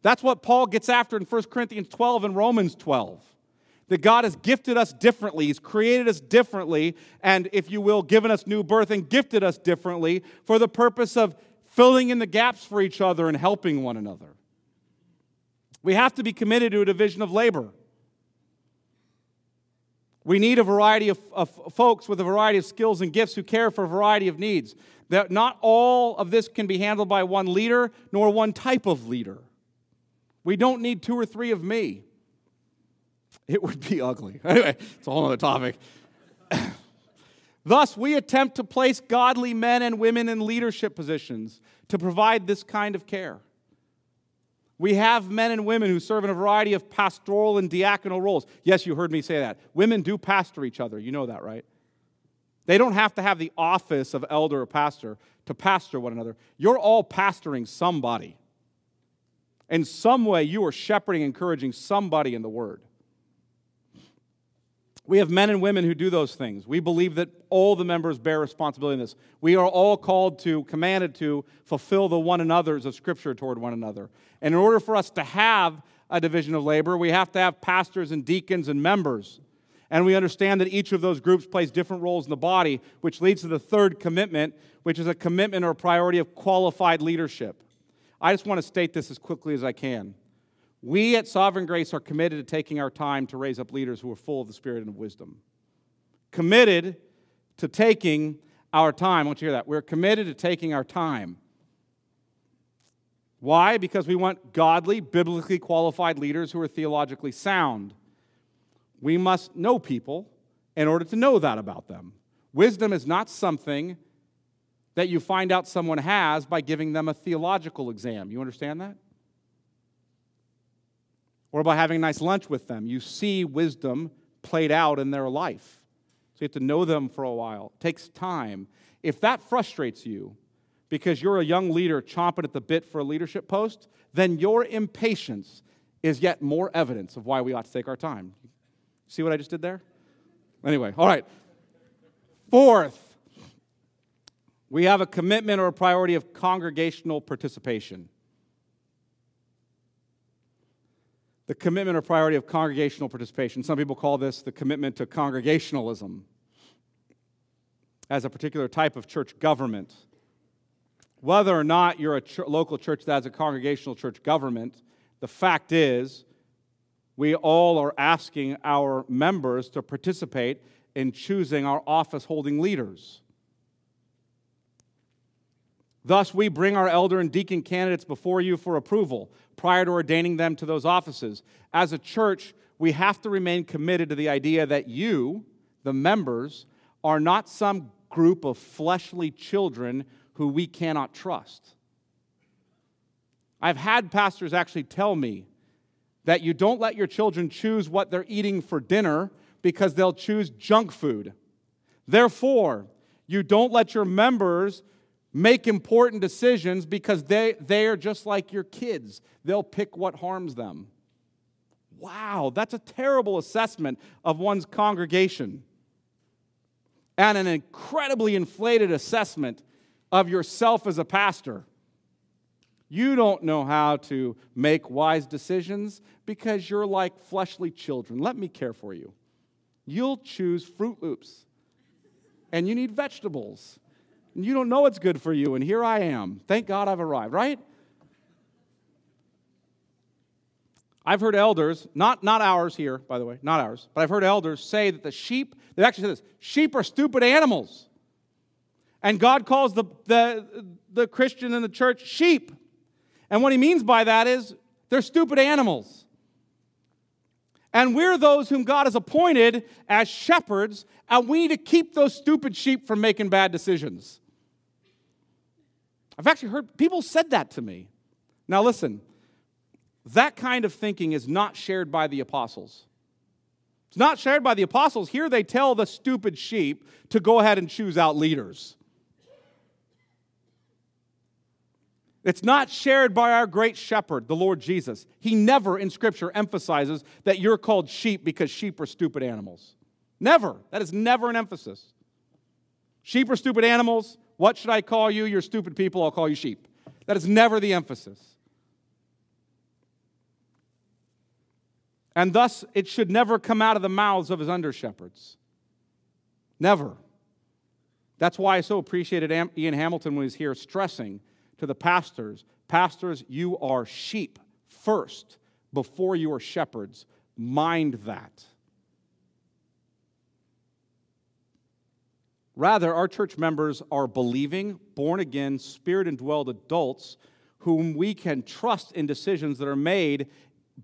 That's what Paul gets after in First Corinthians twelve and Romans twelve, that God has gifted us differently. He's created us differently and, if you will, given us new birth and gifted us differently for the purpose of filling in the gaps for each other and helping one another. We have to be committed to a division of labor. We need a variety of, of folks with a variety of skills and gifts who care for a variety of needs. That not all of this can be handled by one leader, nor one type of leader. We don't need two or three of me. It would be ugly. Anyway, it's a whole other topic. Thus, we attempt to place godly men and women in leadership positions to provide this kind of care. We have men and women who serve in a variety of pastoral and diaconal roles. Yes, you heard me say that. Women do pastor each other. You know that, right? They don't have to have the office of elder or pastor to pastor one another. You're all pastoring somebody. In some way, you are shepherding, encouraging somebody in the Word. We have men and women who do those things. We believe that all the members bear responsibility in this. We are all called to, commanded to, fulfill the one another's of Scripture toward one another. And in order for us to have a division of labor, we have to have pastors and deacons and members. And we understand that each of those groups plays different roles in the body, which leads to the third commitment, which is a commitment or priority of qualified leadership. I just want to state this as quickly as I can. We at Sovereign Grace are committed to taking our time to raise up leaders who are full of the Spirit and of wisdom. Committed to taking our time. I want you to hear that. We're committed to taking our time. Why? Because we want godly, biblically qualified leaders who are theologically sound. We must know people in order to know that about them. Wisdom is not something that you find out someone has by giving them a theological exam. You understand that? Or by having a nice lunch with them. You see wisdom played out in their life. So you have to know them for a while. It takes time. If that frustrates you because you're a young leader chomping at the bit for a leadership post, then your impatience is yet more evidence of why we ought to take our time. See what I just did there? Anyway, all right. Fourth, we have a commitment or a priority of congregational participation. The commitment or priority of congregational participation. Some people call this the commitment to congregationalism as a particular type of church government. Whether or not you're a ch- local church that has a congregational church government, the fact is we all are asking our members to participate in choosing our office-holding leaders. Thus, we bring our elder and deacon candidates before you for approval prior to ordaining them to those offices. As a church, we have to remain committed to the idea that you, the members, are not some group of fleshly children who we cannot trust. I've had pastors actually tell me that you don't let your children choose what they're eating for dinner because they'll choose junk food. Therefore, you don't let your members make important decisions because they, they are just like your kids. They'll pick what harms them. Wow, that's a terrible assessment of one's congregation and an incredibly inflated assessment of yourself as a pastor. You don't know how to make wise decisions because you're like fleshly children. Let me care for you. You'll choose Fruit Loops and you need vegetables, and you don't know it's good for you, and here I am. Thank God I've arrived, right? I've heard elders, not, not ours here, by the way, not ours, but I've heard elders say that the sheep, they've actually said this, sheep are stupid animals. And God calls the, the, the Christian in the church sheep. And what he means by that is they're stupid animals. And we're those whom God has appointed as shepherds, and we need to keep those stupid sheep from making bad decisions. I've actually heard people said that to me. Now listen. That kind of thinking is not shared by the apostles. It's not shared by the apostles. Here they tell the stupid sheep to go ahead and choose out leaders. It's not shared by our great shepherd, the Lord Jesus. He never in Scripture emphasizes that you're called sheep because sheep are stupid animals. Never. That is never an emphasis. Sheep are stupid animals. What should I call you? You're stupid people. I'll call you sheep. That is never the emphasis. And thus, it should never come out of the mouths of his under-shepherds. Never. That's why I so appreciated Ian Hamilton when he was here stressing to the pastors, pastors, you are sheep first before you are shepherds. Mind that. Rather, our church members are believing, born-again, Spirit-indwelled adults whom we can trust in decisions that are made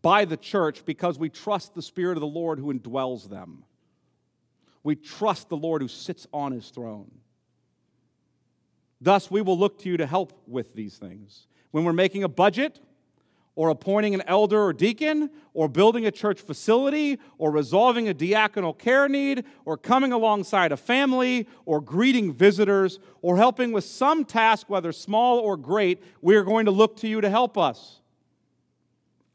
by the church because we trust the Spirit of the Lord who indwells them. We trust the Lord who sits on his throne. Thus, we will look to you to help with these things. When we're making a budget or appointing an elder or deacon or building a church facility or resolving a diaconal care need or coming alongside a family or greeting visitors or helping with some task, whether small or great, we are going to look to you to help us.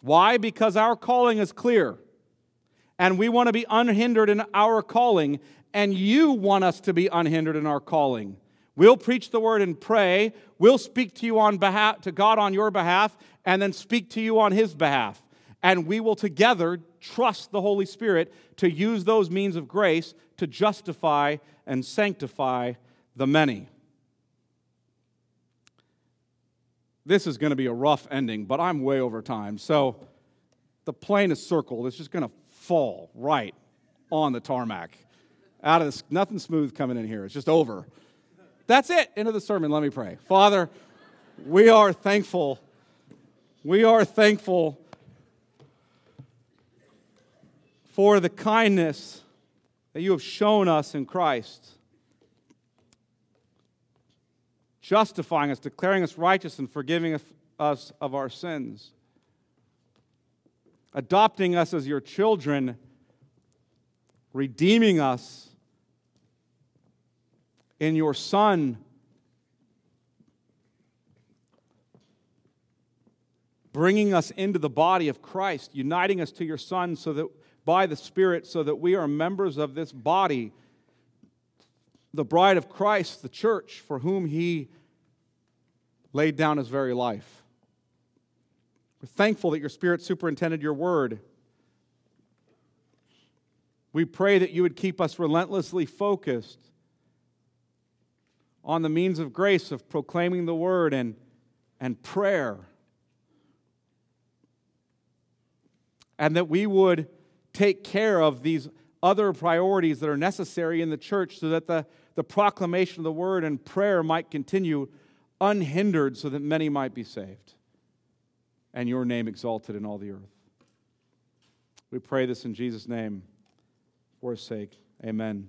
Why? Because our calling is clear, and we want to be unhindered in our calling, and you want us to be unhindered in our calling. We'll preach the word and pray. We'll speak to you on behalf, to God on your behalf, and then speak to you on his behalf. And we will together trust the Holy Spirit to use those means of grace to justify and sanctify the many. This is going to be a rough ending, but I'm way over time. So the plane is circled. It's just going to fall right on the tarmac. Out of this, nothing smooth coming in here. It's just over. That's it. End of the sermon. Let me pray. Father, we are thankful. We are thankful for the kindness that you have shown us in Christ, justifying us, declaring us righteous, and forgiving us of our sins, adopting us as your children, redeeming us in your Son, bringing us into the body of Christ, uniting us to your Son so that by the Spirit, so that we are members of this body, the bride of Christ, the church, for whom he laid down his very life. We're thankful that your Spirit superintended your word. We pray that you would keep us relentlessly focused on the means of grace of proclaiming the word and, and prayer. And that we would take care of these other priorities that are necessary in the church so that the, the proclamation of the word and prayer might continue unhindered so that many might be saved and your name exalted in all the earth. We pray this in Jesus' name for his sake. Amen.